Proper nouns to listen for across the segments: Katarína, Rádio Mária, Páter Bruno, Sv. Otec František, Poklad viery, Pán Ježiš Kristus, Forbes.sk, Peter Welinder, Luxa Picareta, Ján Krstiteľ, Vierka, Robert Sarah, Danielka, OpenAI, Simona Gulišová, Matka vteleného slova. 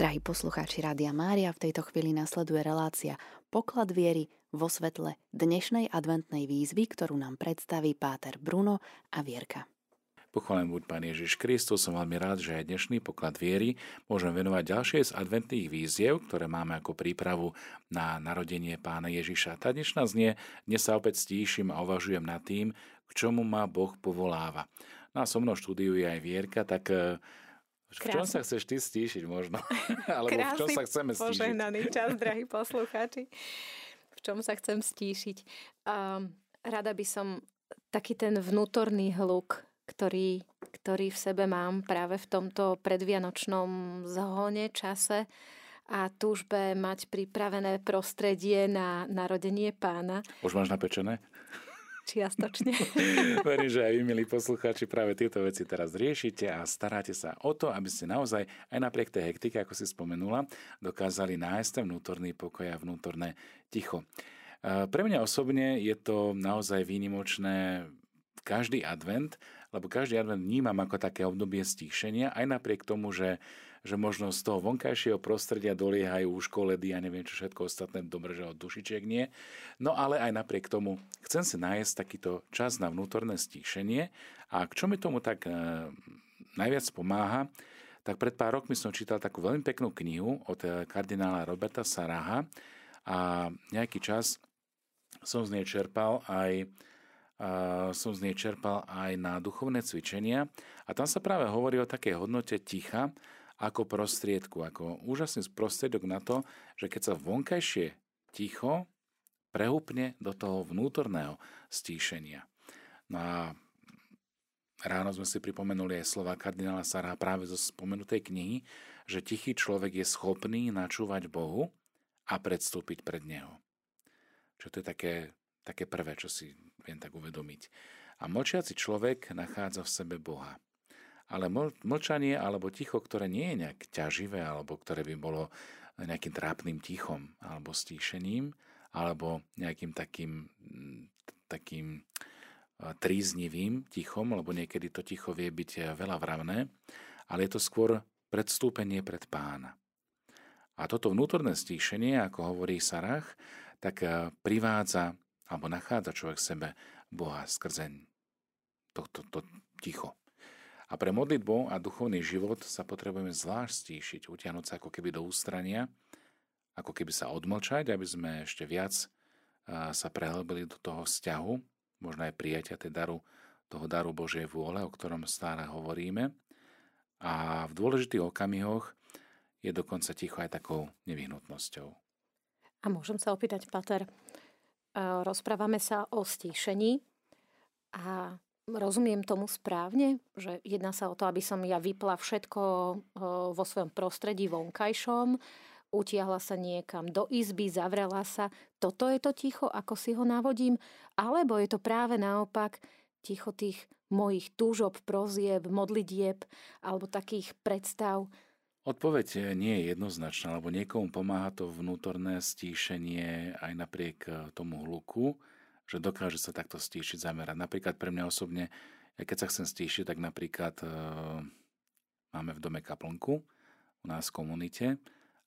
Drahí poslucháči Rádia Mária, v tejto chvíli nasleduje relácia Poklad viery vo svetle dnešnej adventnej výzvy, ktorú nám predstaví páter Bruno a Vierka. Pochválený buď Pán Ježiš Kristus, som veľmi rád, že aj dnešný poklad viery môžem venovať ďalšie z adventných výziev, ktoré máme ako prípravu na narodenie Pána Ježiša. Tá dnešná znie, dnes sa opäť stíšim a uvažujem nad tým, k čomu ma Boh povoláva. No a so mnou štúdiuje aj Vierka, tak... Krásne. V čom sa chceš ty stíšiť možno? Alebo krásny, v čom sa chceme stíšiť? Požehnaný čas, drahí poslucháči. V čom sa chcem stíšiť? Rada by som taký ten vnútorný hluk, ktorý v sebe mám práve v tomto predvianočnom zhone, čase a túžbe mať pripravené prostredie na narodenie Pána. Už máš napečené? Čiastočne. Verím, že aj vy, milí poslucháči, práve tieto veci teraz riešite a staráte sa o to, aby ste naozaj aj napriek tej hektike, ako si spomenula, dokázali nájsť ten vnútorný pokoj a vnútorné ticho. Pre mňa osobne je to naozaj výnimočné každý advent, lebo každý advent vnímam ako také obdobie stíšenia, aj napriek tomu, že možno z toho vonkajšieho prostredia doliehajú už koledy a neviem čo všetko ostatné, dobre, že od dušičiek nie. No ale aj napriek tomu chcem si nájsť takýto čas na vnútorné stíšenie a k čo mi tomu tak najviac pomáha, tak pred pár rokmi som čítal takú veľmi peknú knihu od kardinála Roberta Saraha a nejaký čas som z nej čerpal aj na duchovné cvičenia a tam sa práve hovorí o takej hodnote ticha ako prostriedku, ako úžasný prostriedok na to, že keď sa vonkajšie ticho prehúpne do toho vnútorného stíšenia. No a ráno sme si pripomenuli aj slova kardinála Sarah práve zo spomenutej knihy, že tichý človek je schopný načúvať Bohu a predstúpiť pred Neho. Čo to je také prvé, čo si viem tak uvedomiť. A mlčiaci človek nachádza v sebe Boha. Ale mlčanie alebo ticho, ktoré nie je nejak ťaživé, alebo ktoré by bolo nejakým trápnym tichom, alebo stíšením, alebo nejakým takým tríznivým tichom, lebo niekedy to ticho vie byť veľavravné, ale je to skôr predstúpenie pred Pána. A toto vnútorné stíšenie, ako hovorí Sarah, tak privádza alebo nachádza človek sebe Boha skrze to ticho. A pre modlitbu a duchovný život sa potrebujeme zvlášť stíšiť, utiahnuť sa ako keby do ústrania, ako keby sa odmlčať, aby sme ešte viac sa prehlbili do toho vzťahu, možno aj prijatia toho daru Božej vôle, o ktorom stále hovoríme. A v dôležitých okamihoch je dokonca ticho aj takou nevyhnutnosťou. A môžem sa opýtať, Páter, rozprávame sa o stíšení a rozumiem tomu správne, že jedná sa o to, aby som ja vypla všetko vo svojom prostredí vonkajšom, utiahla sa niekam do izby, zavrela sa. Toto je to ticho, ako si ho navodím, alebo je to práve naopak ticho tých mojich túžob, prozieb, modlitieb alebo takých predstav. Odpoveď nie je jednoznačná, lebo niekomu pomáha to vnútorné stíšenie aj napriek tomu hluku, že dokáže sa takto stíšiť, zamerať. Napríklad pre mňa osobne, keď sa chcem stíšiť, tak napríklad máme v dome kaplnku, u nás v komunite,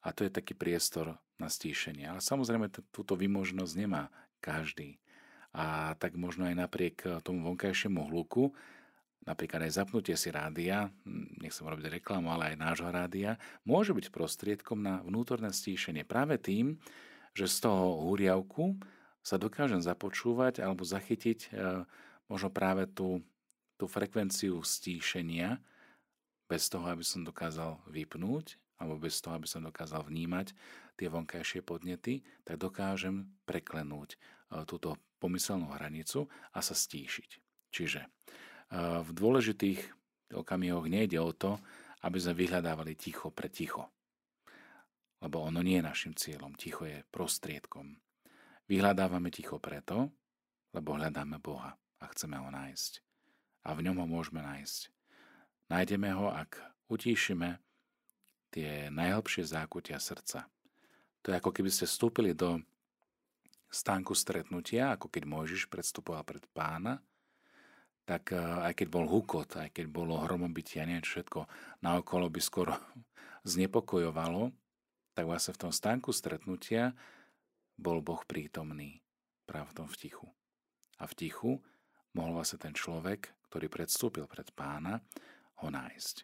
a to je taký priestor na stíšenie. Ale samozrejme, túto výmožnosť nemá každý. A tak možno aj napriek tomu vonkajšiemu hluku, napríklad aj zapnutie si rádia, nechcem robiť reklamu, ale aj nášho rádia, môže byť prostriedkom na vnútorné stíšenie práve tým, že z toho húriavku sa dokážem započúvať alebo zachytiť možno práve tú frekvenciu stíšenia bez toho, aby som dokázal vypnúť alebo bez toho, aby som dokázal vnímať tie vonkajšie podnety, tak dokážem preklenúť túto pomyselnú hranicu a sa stíšiť. Čiže v dôležitých okamihoch nejde o to, aby sme vyhľadávali ticho pre ticho. Lebo ono nie je našim cieľom. Ticho je prostriedkom. Vyhľadávame ticho preto, lebo hľadáme Boha a chceme ho nájsť. A v ňom ho môžeme nájsť. Nájdeme ho, ak utíšime tie najhlbšie zákutia srdca. To je ako keby ste vstúpili do stánku stretnutia, ako keď Mojžiš predstupoval pred Pána, tak aj keď bol hukot, aj keď bolo hromobytie a niečo všetko naokolo by skoro znepokojovalo, tak vlastne v tom stánku stretnutia bol Boh prítomný práve v tom vtichu. A v tichu mohol vlastne ten človek, ktorý predstúpil pred Pána, ho nájsť.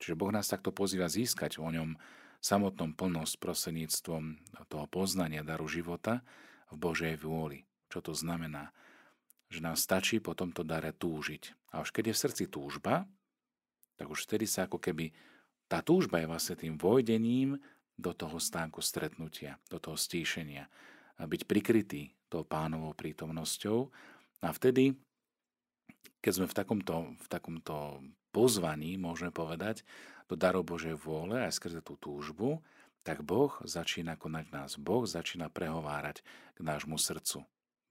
Čiže Boh nás takto pozýva získať o ňom samotnom plnosť prostredníctvom toho poznania daru života v Božej vôli. Čo to znamená? Že nám stačí po tomto dare túžiť. A už keď je v srdci túžba, tak už vtedy sa ako keby tá túžba je vlastne tým vojdením do toho stánku stretnutia, do toho stíšenia. A byť prikrytý tou Pánovou prítomnosťou. A vtedy, keď sme v takomto pozvaní, môžeme povedať, do darov Božej vôle aj skrze tú túžbu, tak Boh začína konať nás. Boh začína prehovárať k nášmu srdcu.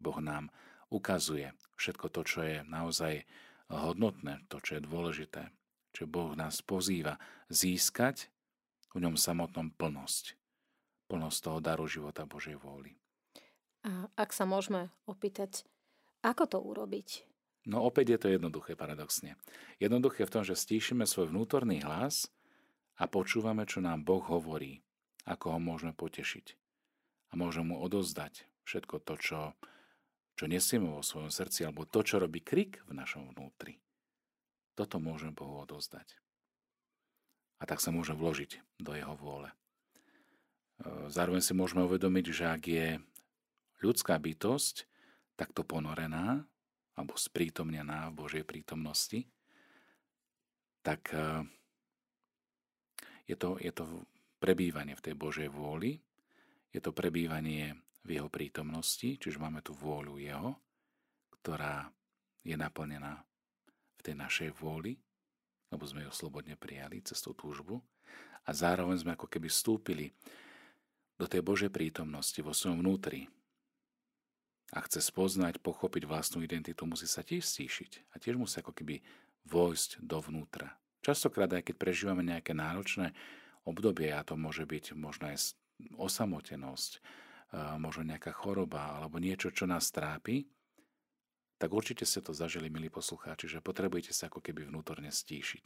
Boh nám ukazuje všetko to, čo je naozaj hodnotné, to, čo je dôležité. Čiže Boh nás pozýva získať v ňom samotnom plnosť. Plnosť toho daru života Božej vôli. A ak sa môžeme opýtať, ako to urobiť? No opäť je to jednoduché, paradoxne. Jednoduché v tom, že stíšime svoj vnútorný hlas a počúvame, čo nám Boh hovorí, ako ho môžeme potešiť. A môžeme mu odozdať všetko to, čo nesieme vo svojom srdci, alebo to, čo robí krik v našom vnútri. Toto môžeme Bohu odozdať. A tak sa môžeme vložiť do jeho vôle. Zároveň si môžeme uvedomiť, že ak je ľudská bytosť takto ponorená, alebo sprítomnená v Božej prítomnosti, tak je to prebývanie v tej Božej vôli, je to prebývanie v jeho prítomnosti, čiže máme tu vôľu jeho, ktorá je naplnená v tej našej vôli, lebo sme ju slobodne prijali cez tú túžbu a zároveň sme ako keby vstúpili do tej Božej prítomnosti vo svojom vnútri. Ak chce spoznať, pochopiť vlastnú identitu, musí sa tiež stíšiť a tiež musí ako keby vojsť dovnútra. Častokrát aj keď prežívame nejaké náročné obdobie, a to môže byť možno aj osamotenosť, možno nejaká choroba alebo niečo, čo nás trápi, tak určite ste to zažili, milí poslucháči, že potrebujete sa ako keby vnútorne stíšiť.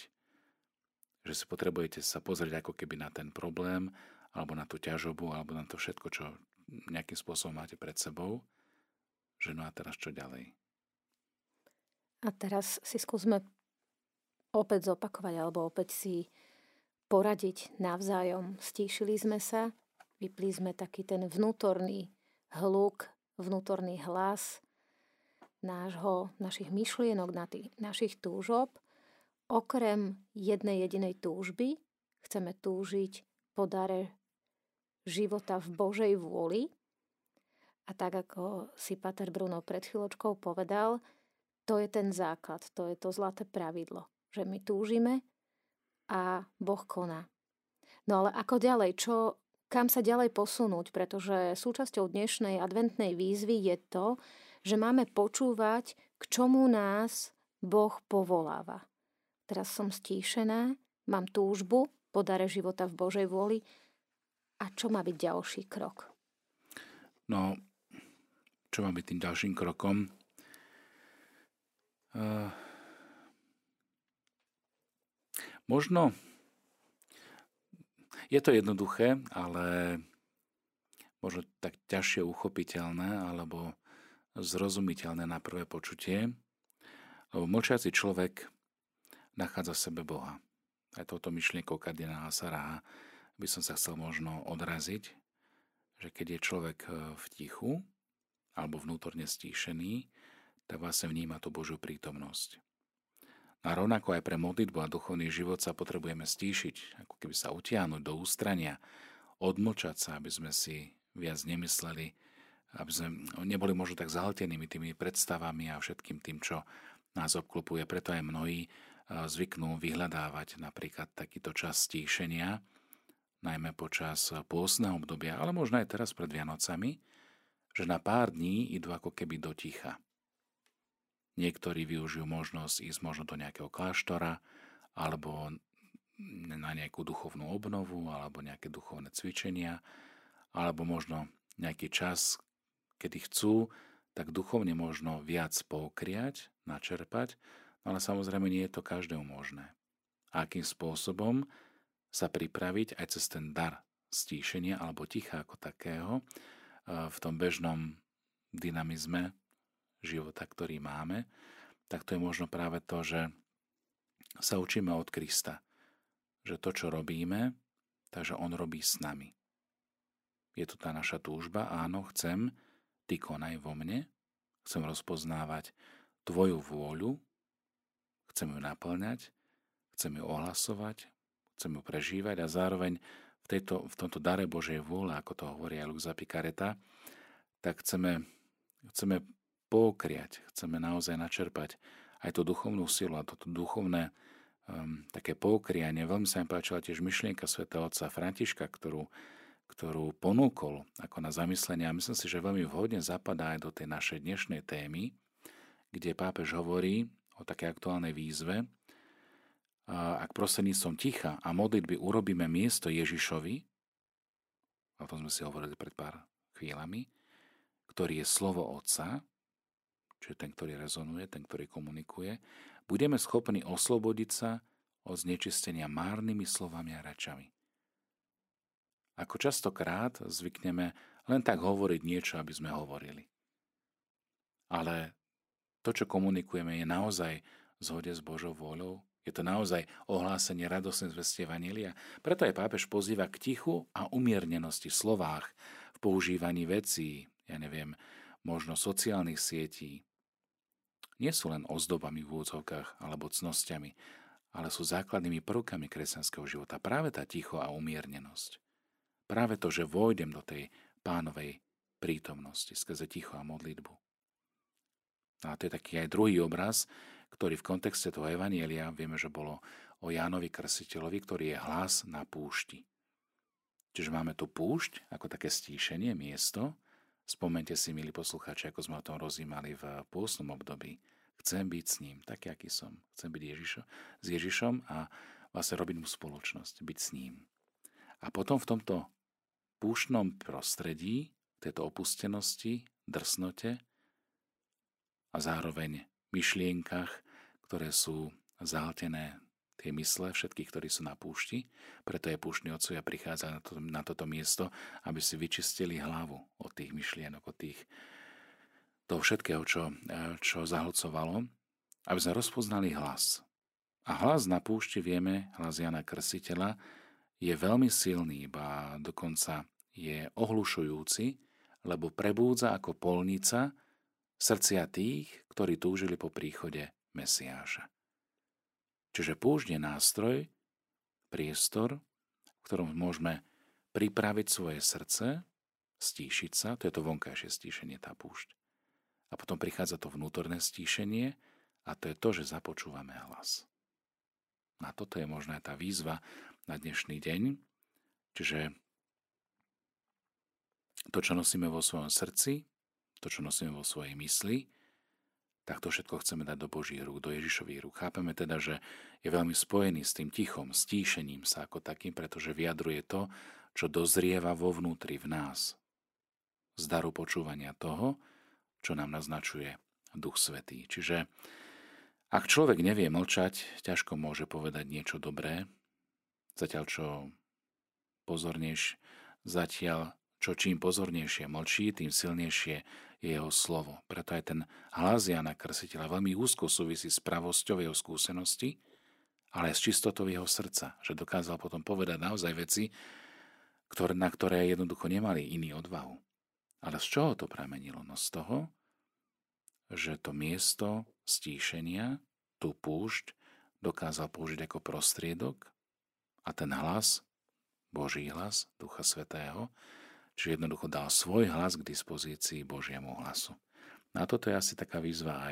Že si potrebujete sa pozrieť ako keby na ten problém alebo na tú ťažobu alebo na to všetko, čo nejakým spôsobom máte pred sebou. Že no a teraz čo ďalej? A teraz si skúsme opäť zopakovať alebo opäť si poradiť navzájom. Stíšili sme sa, vypli sme taký ten vnútorný hluk, vnútorný hlas našich myšlienok, našich túžob. Okrem jednej jedinej túžby chceme túžiť po dare života v Božej vôli. A tak, ako si Páter Bruno pred chvíľočkou povedal, to je ten základ, to je to zlaté pravidlo, že my túžime a Boh koná. No ale ako ďalej, kam sa ďalej posunúť, pretože súčasťou dnešnej adventnej výzvy je to, že máme počúvať, k čomu nás Boh povoláva. Teraz som stíšená, mám túžbu po dare života v Božej vôli a čo má byť ďalší krok? No, čo má byť tým ďalším krokom? Možno je to jednoduché, ale možno tak ťažšie uchopiteľné alebo zrozumiteľné na prvé počutie. Lebo mlčiaci človek nachádza v sebe Boha. Aj touto myšlienkou kardinála Saraha by som sa chcel možno odraziť, že keď je človek v tichu alebo vnútorne stíšený, tak vlastne vníma tú Božiu prítomnosť. A rovnako aj pre modlitbu a duchovný život sa potrebujeme stíšiť, ako keby sa utiahnuť do ústrania, odmlčať sa, aby sme si viac nemysleli, aby sme neboli možno tak zahltenými tými predstavami a všetkým tým, čo nás obklopuje. Preto aj mnohí zvyknú vyhľadávať napríklad takýto čas stíšenia, najmä počas pôstneho obdobia, ale možno aj teraz pred Vianocami, že na pár dní idú ako keby do ticha. Niektorí využijú možnosť ísť možno do nejakého kláštora alebo na nejakú duchovnú obnovu alebo nejaké duchovné cvičenia alebo možno nejaký čas, kedy chcú tak duchovne možno viac pokriať, načerpať, ale samozrejme nie je to každému možné. Akým spôsobom sa pripraviť aj cez ten dar stíšenia alebo ticha ako takého v tom bežnom dynamizme života, ktorý máme, tak to je možno práve to, že sa učíme od Krista, že to, čo robíme, takže on robí s nami. Je to tá naša túžba, áno, chcem, ty konaj vo mne, chcem rozpoznávať tvoju vôľu, chcem ju naplňať, chcem ju ohlasovať, chcem ju prežívať a zároveň v tomto dare Božej vôle, ako to hovorí aj Luxa Picareta, tak chceme pokriať, chceme naozaj načerpať aj tú duchovnú silu a toto duchovné také pokrianie. Veľmi sa mi páčila tiež myšlienka Sv. Otca Františka, ktorú ponúkol ako na zamyslenie a myslím si, že veľmi vhodne zapadá aj do tej našej dnešnej témy, kde pápež hovorí o takej aktuálnej výzve. Ak prostredníctvom ticha a modlitby urobíme miesto Ježišovi, o tom sme si hovorili pred pár chvíľami, ktorý je slovo Otca, čiže ten, ktorý rezonuje, ten, ktorý komunikuje, budeme schopní oslobodiť sa od znečistenia márnymi slovami a rečami. Ako častokrát zvykneme len tak hovoriť niečo, aby sme hovorili. Ale to, čo komunikujeme, je naozaj v zhode s Božou vôľou. Je to naozaj ohlásenie radostnej zvesti evanjelia. Preto aj pápež pozýva k tichu a umiernenosti v slovách, v používaní vecí, možno sociálnych sietí. Nie sú len ozdobami v úvodzovkách alebo cnosťami, ale sú základnými prvkami kresťanského života. Práve tá ticho a umiernenosť. Práve to, že vojdem do tej Pánovej prítomnosti skrze ticho a modlitbu. A to je taký aj druhý obraz, ktorý v kontexte toho evanjelia vieme, že bolo o Jánovi Krstiteľovi, ktorý je hlas na púšti. Čiže máme tu púšť ako také stíšenie, miesto. Spomente si, milí poslucháči, ako sme o tom rozjímali v pôstnom období. Chcem byť s ním, taký, aký som. Chcem byť s Ježišom a vlastne robiť mu spoločnosť, byť s ním. A potom v tomto púštnom prostredí, tejto opustenosti, drsnote a zároveň myšlienkach, ktoré sú zahltené, tie mysle všetkých, ktorí sú na púšti. Preto je púštni otcovia prichádzajú na toto miesto, aby si vyčistili hlavu od tých myšlienok, od tých toho všetkého, čo zahlcovalo, aby sme rozpoznali hlas. A hlas na púšti, vieme, hlas Jána Krstiteľa, je veľmi silný, ba dokonca je ohlušujúci, lebo prebúdza ako polnica srdcia tých, ktorí túžili po príchode Mesiáša. Čiže púšť je nástroj, priestor, v ktorom môžeme pripraviť svoje srdce, stíšiť sa, to je to vonkajšie stíšenie, tá púšť. A potom prichádza to vnútorné stíšenie a to je to, že započúvame hlas. A toto je možná tá výzva na dnešný deň. Čiže to, čo nosíme vo svojom srdci, to, čo nosíme vo svojej mysli, tak to všetko chceme dať do Božích rúk, do Ježišových rúk. Chápeme teda, že je veľmi spojený s tým tichom, stíšením sa ako takým, pretože vyjadruje to, čo dozrieva vo vnútri, v nás. Z daru počúvania toho, čo nám naznačuje Duch Svätý. Čiže ak človek nevie mlčať, ťažko môže povedať niečo dobré, čím pozornejšie mlčí, tým silnejšie je jeho slovo. Preto aj ten hlas Jána Krstiteľa veľmi úzko súvisí s pravosťou jeho skúsenosti, ale aj s čistotou jeho srdca, že dokázal potom povedať naozaj veci, na ktoré jednoducho nemali iný odvahu. Ale z čoho to pramenilo? No z toho, že to miesto stíšenia, tú púšť, dokázal použiť ako prostriedok a ten hlas, Boží hlas, Ducha Svätého, čiže jednoducho dal svoj hlas k dispozícii Božiemu hlasu. A toto je asi taká výzva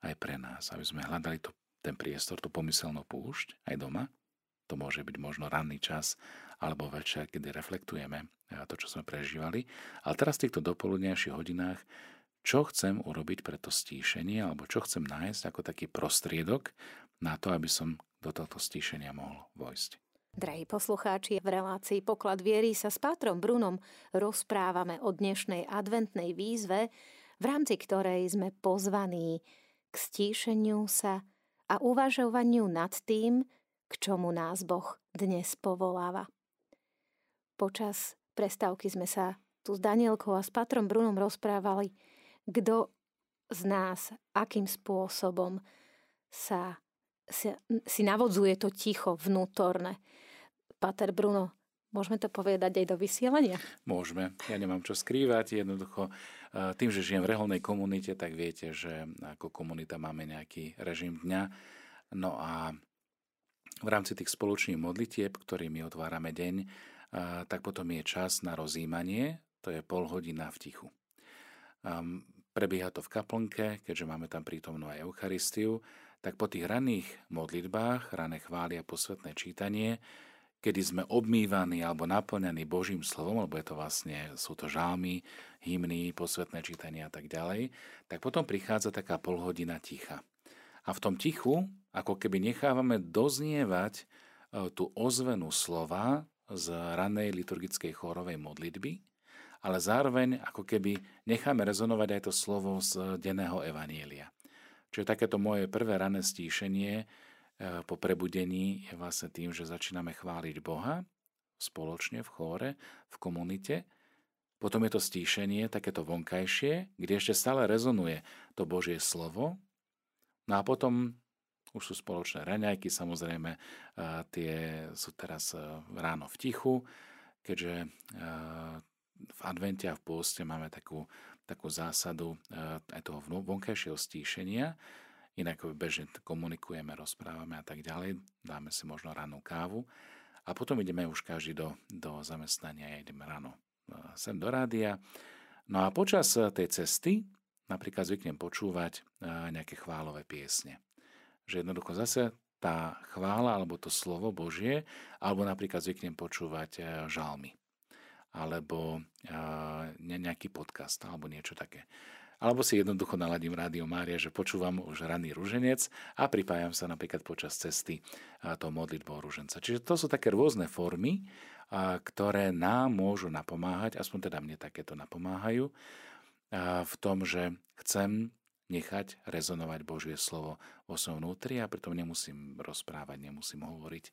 aj pre nás, aby sme hľadali ten priestor, tú pomyselnú púšť aj doma. To môže byť možno ranný čas alebo večer, kedy reflektujeme to, čo sme prežívali. Ale teraz v týchto dopoludnejších hodinách, čo chcem urobiť pre to stíšenie alebo čo chcem nájsť ako taký prostriedok na to, aby som do tohto stíšenia mohol vojsť. Drahí poslucháči, v relácii Poklad viery sa s Pátrom Brunom rozprávame o dnešnej adventnej výzve v v rámci ktorej sme pozvaní k stíšeniu sa a uvažovaniu nad tým, k čomu nás Boh dnes povoláva. Počas prestávky sme sa tu s Danielkou a s Patrom Brunom rozprávali, kto z nás, akým spôsobom si navodzuje to ticho vnútorné. Páter Bruno, môžeme to povedať aj do vysielania? Môžeme. Ja nemám čo skrývať. Jednoducho, tým, že žijem v reholnej komunite, tak viete, že ako komunita máme nejaký režim dňa. No a v rámci tých spoločných modlitieb, ktorými otvárame deň, tak potom je čas na rozjímanie. To je pol hodina v tichu. Prebieha to v kaplnke, keďže máme tam prítomnú aj Eucharistiu. Tak po tých ranných modlitbách, rané chvály a posvetné čítanie, kedy sme obmývaní alebo naplňaní Božím slovom, lebo je to vlastne, sú to žalmy, hymny, posvetné čítania a tak ďalej, tak potom prichádza taká polhodina ticha. A v tom tichu, ako keby nechávame doznievať tú ozvenu slova z ranej liturgickej chórovej modlitby, ale zároveň ako keby necháme rezonovať aj to slovo z denného evanielia. Čiže takéto moje prvé rané stíšenie po prebudení je vlastne tým, že začíname chváliť Boha spoločne v chóre, v komunite. Potom je to stíšenie, takéto vonkajšie, kde ešte stále rezonuje to Božie slovo. No a potom už sú spoločné raňajky, samozrejme tie sú teraz ráno v tichu, keďže v advente a v pôste máme takú zásadu aj toho vonkajšieho stíšenia. Inak bežne komunikujeme, rozprávame a tak ďalej. Dáme si možno rannú kávu. A potom ideme už každý do zamestnania. Ja idem ráno sem do rádia. No a počas tej cesty napríklad zvyknem počúvať nejaké chválové piesne. Že jednoducho zase tá chvála alebo to slovo Božie, alebo napríklad zvyknem počúvať žalmy. Alebo nejaký podcast alebo niečo také. Alebo si jednoducho naladím Rádio Mária, že počúvam už ranný ruženec a pripájam sa napríklad počas cesty tou modlitbou ruženca. Čiže to sú také rôzne formy, ktoré nám môžu napomáhať, aspoň teda mne takéto napomáhajú, v tom, že chcem nechať rezonovať Božie slovo vo svojom vnútri a pritom nemusím rozprávať, nemusím hovoriť,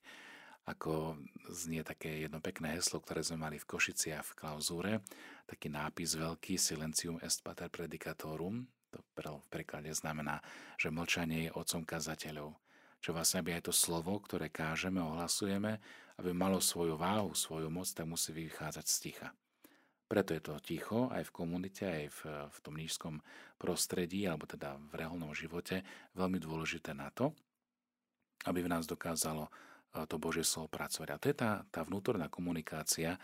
ako znie také jedno pekné heslo, ktoré sme mali v Košici a v klauzúre. Taký nápis veľký, silencium est pater predicatorum. To v preklade znamená, že mlčanie je otcom kazateľov. Čo vlastne, aby aj to slovo, ktoré kážeme, ohlasujeme, aby malo svoju váhu, svoju moc, tak musí vychádzať z ticha. Preto je to ticho aj v komunite, aj v tom nížskom prostredí, alebo teda v reholnom živote, veľmi dôležité na to, aby v nás dokázalo to Božie slovo pracovať. A to je tá vnútorná komunikácia,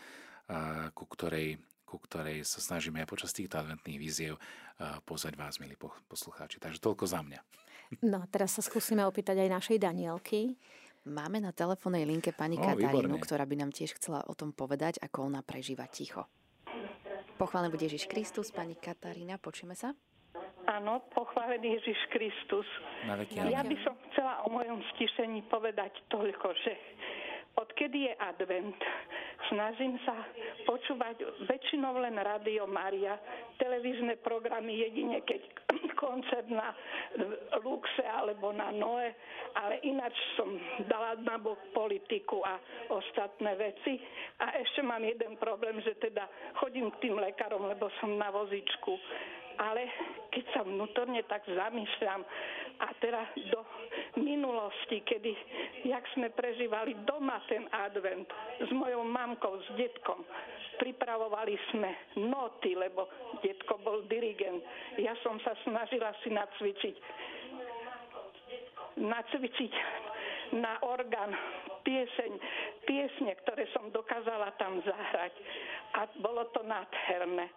ku ktorej sa snažíme aj počas týchto adventných výziev pozvať vás, milí poslucháči. Takže toľko za mňa. No, teraz sa skúsime opýtať aj našej Danielky. Máme na telefónnej linke pani Katarínu, ktorá by nám tiež chcela o tom povedať, ako ona prežíva ticho. Pochválený buď Ježiš Kristus. Pani Katarína, počujeme sa? Áno, pochválený Ježiš Kristus. Ja by som chcela o mojom stíšení povedať toľko, že odkedy je advent, snažím sa počúvať väčšinou len Rádio Mária, televízne programy jedine keď koncert na Luxe alebo na Noe, ale ináč som dala na bok politiku a ostatné veci. A ešte mám jeden problém, že teda chodím k tým lekárom, lebo som na vozičku. Ale keď sa vnútorne tak zamýšľam a teraz do minulosti, kedy, jak sme prežívali doma ten advent s mojou mamkou, s detkom, pripravovali sme noty, lebo detko bol dirigent. Ja som sa snažila si nacvičiť na orgán piesne, ktoré som dokázala tam zahrať. A bolo to nádherné.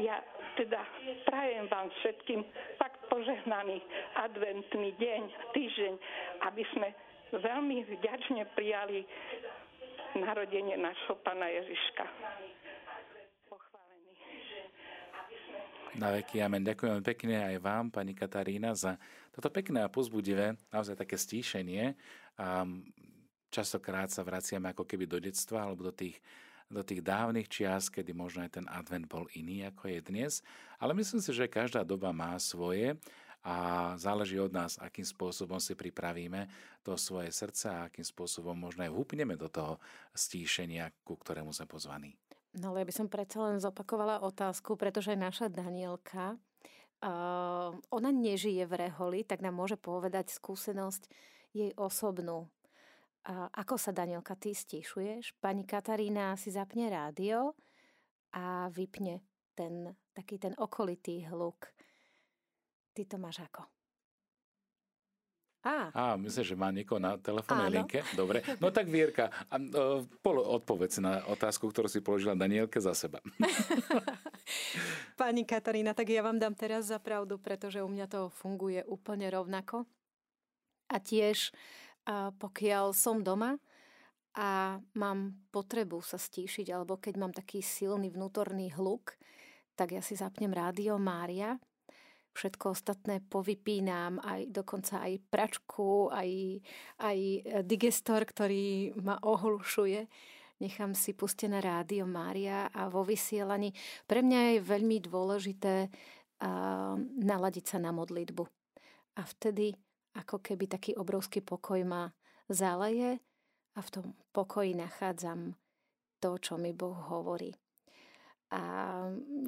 Ja teda prajem vám všetkým fakt požehnaný adventný deň, týždeň, aby sme veľmi vďačne prijali narodenie nášho Pána Ježiška. Pochválený. Na veky amen. Ďakujem pekne aj vám, pani Katarína, za toto pekné a pozbudivé, naozaj také stíšenie. Častokrát sa vraciame ako keby do detstva alebo do tých do tých dávnych čias, kedy možno aj ten advent bol iný, ako je dnes. Ale myslím si, že každá doba má svoje a záleží od nás, akým spôsobom si pripravíme to svoje srdce a akým spôsobom možno aj húpneme do toho stíšenia, ku ktorému sme pozvaní. No ale ja by som predsa len zopakovala otázku, pretože naša Danielka, ona nežije v reholi, tak nám môže povedať skúsenosť jej osobnú. Ako sa, Danielka, ty stíšuješ? Pani Katarína si zapne rádio a vypne taký ten okolitý hluk. Ty to máš ako? Myslím, že má niekoho na telefónnej linke. Dobre. No tak Vierka, odpovedz na otázku, ktorú si položila Danielke za seba. Pani Katarína, tak ja vám dám teraz za pravdu, pretože u mňa to funguje úplne rovnako. A tiež, pokiaľ som doma a mám potrebu sa stíšiť, alebo keď mám taký silný vnútorný hluk, tak ja si zapnem Rádio Mária. Všetko ostatné povypínam, aj dokonca aj pračku, aj digestor, ktorý ma ohlušuje. Nechám si pustené Rádio Mária a vo vysielaní. Pre mňa je veľmi dôležité naladiť sa na modlitbu. A vtedy ako keby taký obrovský pokoj ma zaleje a v tom pokoji nachádzam to, čo mi Boh hovorí. A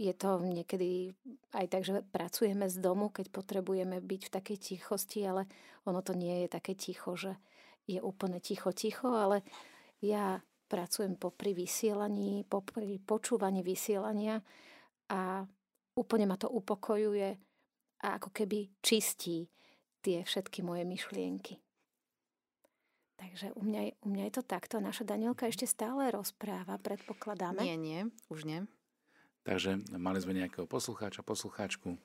je to niekedy aj tak, že pracujeme z domu, keď potrebujeme byť v takej tichosti, ale ono to nie je také ticho, že je úplne ticho, ale ja pracujem popri vysielaní, popri počúvaní vysielania a úplne ma to upokojuje a ako keby čistí tie všetky moje myšlienky. Takže u mňa je to takto. Naša Danielka ešte stále rozpráva, predpokladáme. Nie, už nie. Takže mali sme nejakého poslucháča, poslucháčku.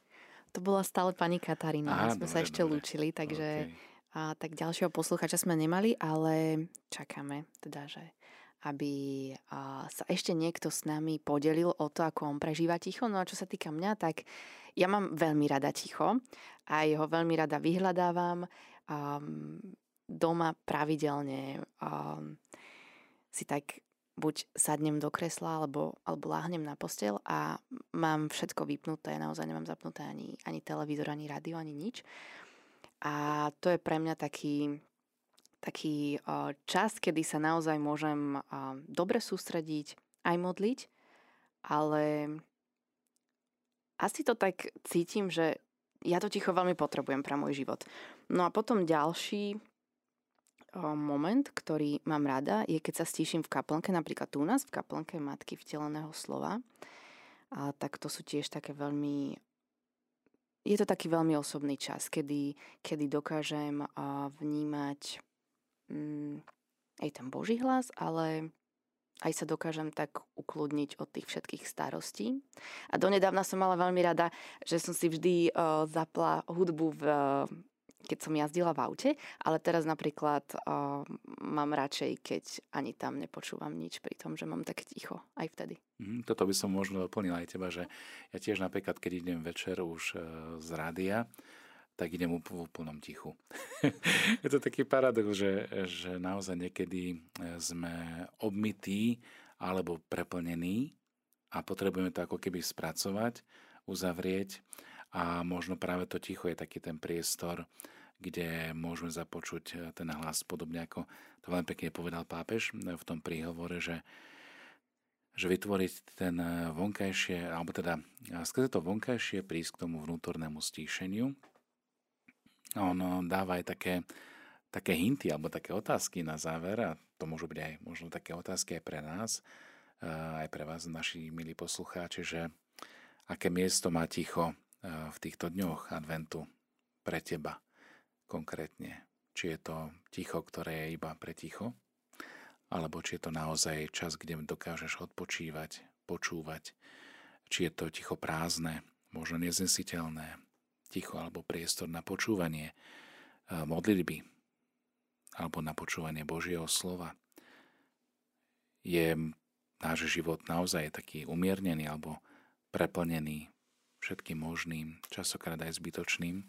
To bola stále pani Katarína. Sme sa ešte lúčili, takže okay. A tak ďalšieho poslucháča sme nemali, ale čakáme, teda, že aby sa ešte niekto s nami podelil o to, ako on prežíva ticho. No a čo sa týka mňa, tak ja mám veľmi rada ticho a ho veľmi rada vyhľadávam. Doma pravidelne si tak buď sadnem do kresla, alebo láhnem na posteľ a mám všetko vypnuté, naozaj nemám zapnuté ani televízor, ani rádio, ani nič. A to je pre mňa taký čas, kedy sa naozaj môžem dobre sústrediť, aj modliť, ale asi to tak cítim, že ja to ticho veľmi potrebujem pre môj život. No a potom ďalší moment, ktorý mám rada, je keď sa stíšim v kaplnke, napríklad tu nás v kaplnke Matky vteleného slova. A tak to sú tiež také veľmi... Je to taký veľmi osobný čas, kedy dokážem vnímať aj ten Boží hlas, ale aj sa dokážem tak ukludniť od tých všetkých starostí. A donedávna som mala veľmi rada, že som si vždy zapla hudbu keď som jazdila v aute, ale teraz napríklad mám radšej, keď ani tam nepočúvam nič pri tom, že mám také ticho aj vtedy. Toto by som možno doplnila aj teba, že ja tiež napríklad, keď idem večer už z rádia, tak idem v úplnom tichu. Je to taký paradox, že naozaj niekedy sme obmytí alebo preplnení a potrebujeme to ako keby spracovať, uzavrieť. A možno práve to ticho je taký ten priestor, kde môžeme započuť ten hlas, podobne ako to veľmi pekne povedal pápež v tom príhovore, že vytvoriť ten vonkajšie, alebo teda skrze to vonkajšie prísť k tomu vnútornému stíšeniu. Ono dáva aj také hinty, alebo také otázky na záver, a to môžu byť aj možno také otázky aj pre nás, aj pre vás, naši milí poslucháči, že aké miesto má ticho v týchto dňoch adventu pre teba konkrétne. Či je to ticho, ktoré je iba pre ticho, alebo či je to naozaj čas, kde dokážeš odpočívať, počúvať, či je to ticho prázdne, možno neznesiteľné, ticho alebo priestor na počúvanie modlitby, alebo na počúvanie Božieho slova. Je náš život naozaj taký umiernený alebo preplnený všetkým možným, časokrát aj zbytočným.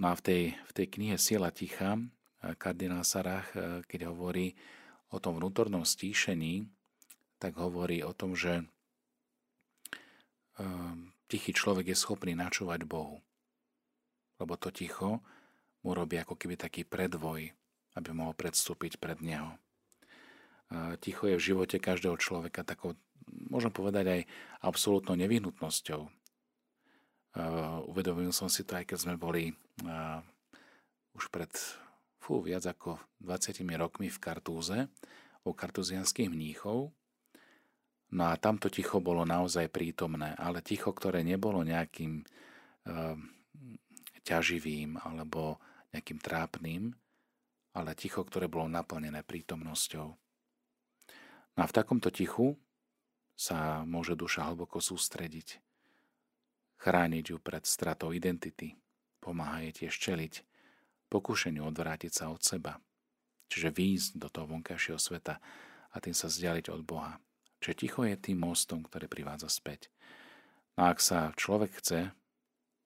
No a v tej knihe Sila ticha kardinál Sarah, keď hovorí o tom vnútornom stíšení, tak hovorí o tom, že tichý človek je schopný načúvať Bohu. Lebo to ticho mu robí ako keby taký predvoj, aby mohol predstúpiť pred Neho. Ticho je v živote každého človeka takou, môžem povedať, aj absolútnou nevyhnutnosťou. Uvedomil som si to, aj keď sme boli už pred viac ako 20 rokmi v Kartúze u kartuzianských mníchov. No a tamto ticho bolo naozaj prítomné, ale ticho, ktoré nebolo nejakým ťaživým alebo nejakým trápnym, ale ticho, ktoré bolo naplnené prítomnosťou. No a v takomto tichu sa môže duša hlboko sústrediť, chrániť ju pred stratou identity, pomáha jej tiež čeliť pokušeniu odvrátiť sa od seba, čiže výjsť do toho vonkajšieho sveta a tým sa vzdialiť od Boha. Čiže ticho je tým mostom, ktorý privádza späť. No a ak sa človek chce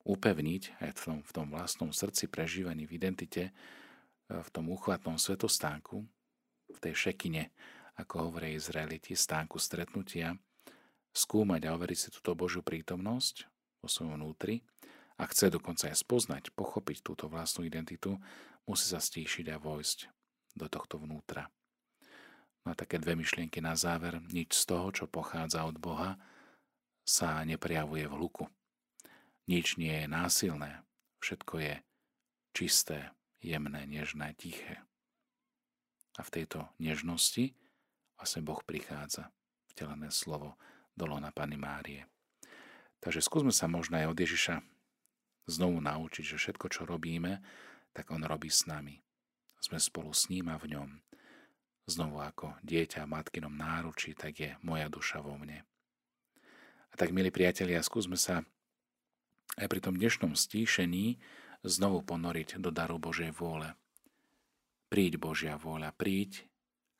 upevniť aj v tom vlastnom srdci, prežívaní, v identite, v tom úchvatnom svetostánku, v tej šekine, ako hovorí Izraeliti, stánku stretnutia, skúmať a overiť si túto Božiu prítomnosť vo svojom vnútri a chce dokonca aj spoznať, pochopiť túto vlastnú identitu, musí sa stíšiť a vojsť do tohto vnútra. Má také dve myšlienky na záver. Nič z toho, čo pochádza od Boha, sa neprejavuje v hluku. Nič nie je násilné. Všetko je čisté, jemné, nežné, tiché. A v tejto nežnosti vlastne Boh prichádza, vtelené slovo do lona Panny Márie. Takže skúsme sa možno aj od Ježiša znovu naučiť, že všetko, čo robíme, tak on robí s nami. Sme spolu s ním a v ňom. Znovu ako dieťa v matkinom náručí, tak je moja duša vo mne. A tak, milí priatelia, skúsme sa aj pri tom dnešnom stíšení znovu ponoriť do daru Božej vôle. Príď, Božia vôľa, príď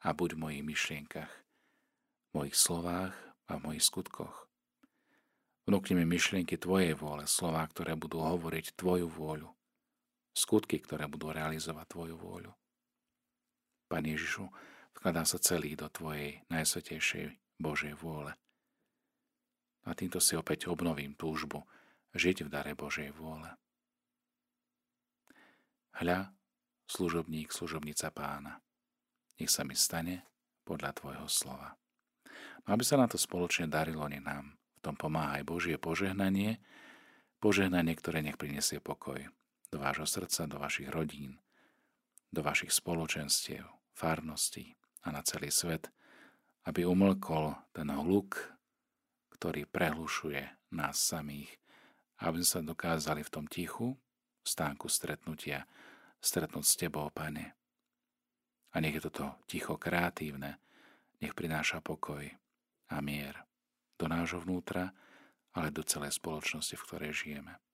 a buď v mojich myšlienkach, v mojich slovách a v mojich skutkoch. Vnúkni mi myšlienky tvojej vôle, slová, ktoré budú hovoriť tvoju vôľu, skutky, ktoré budú realizovať tvoju vôľu. Pane Ježišu, vkladám sa celý do Tvojej najsvätejšej Božej vôle. A týmto si opäť obnovím túžbu žiť v dare Božej vôle. Hľa, služobník, služobnica Pána, nech sa mi stane podľa Tvojho slova. No aby sa na to spoločne darilo, nie nám v tom pomáha aj Božie požehnanie, ktoré nech prinesie pokoj do vášho srdca, do vašich rodín, do vašich spoločenstiev, farností a na celý svet, aby umlkol ten hluk, ktorý prehlušuje nás samých, aby sa dokázali v tom tichu, v stánku stretnutia, stretnúť s Tebou, Pane. A nech je toto ticho kreatívne, nech prináša pokoj a mier do nášho vnútra, ale do celej spoločnosti, v ktorej žijeme.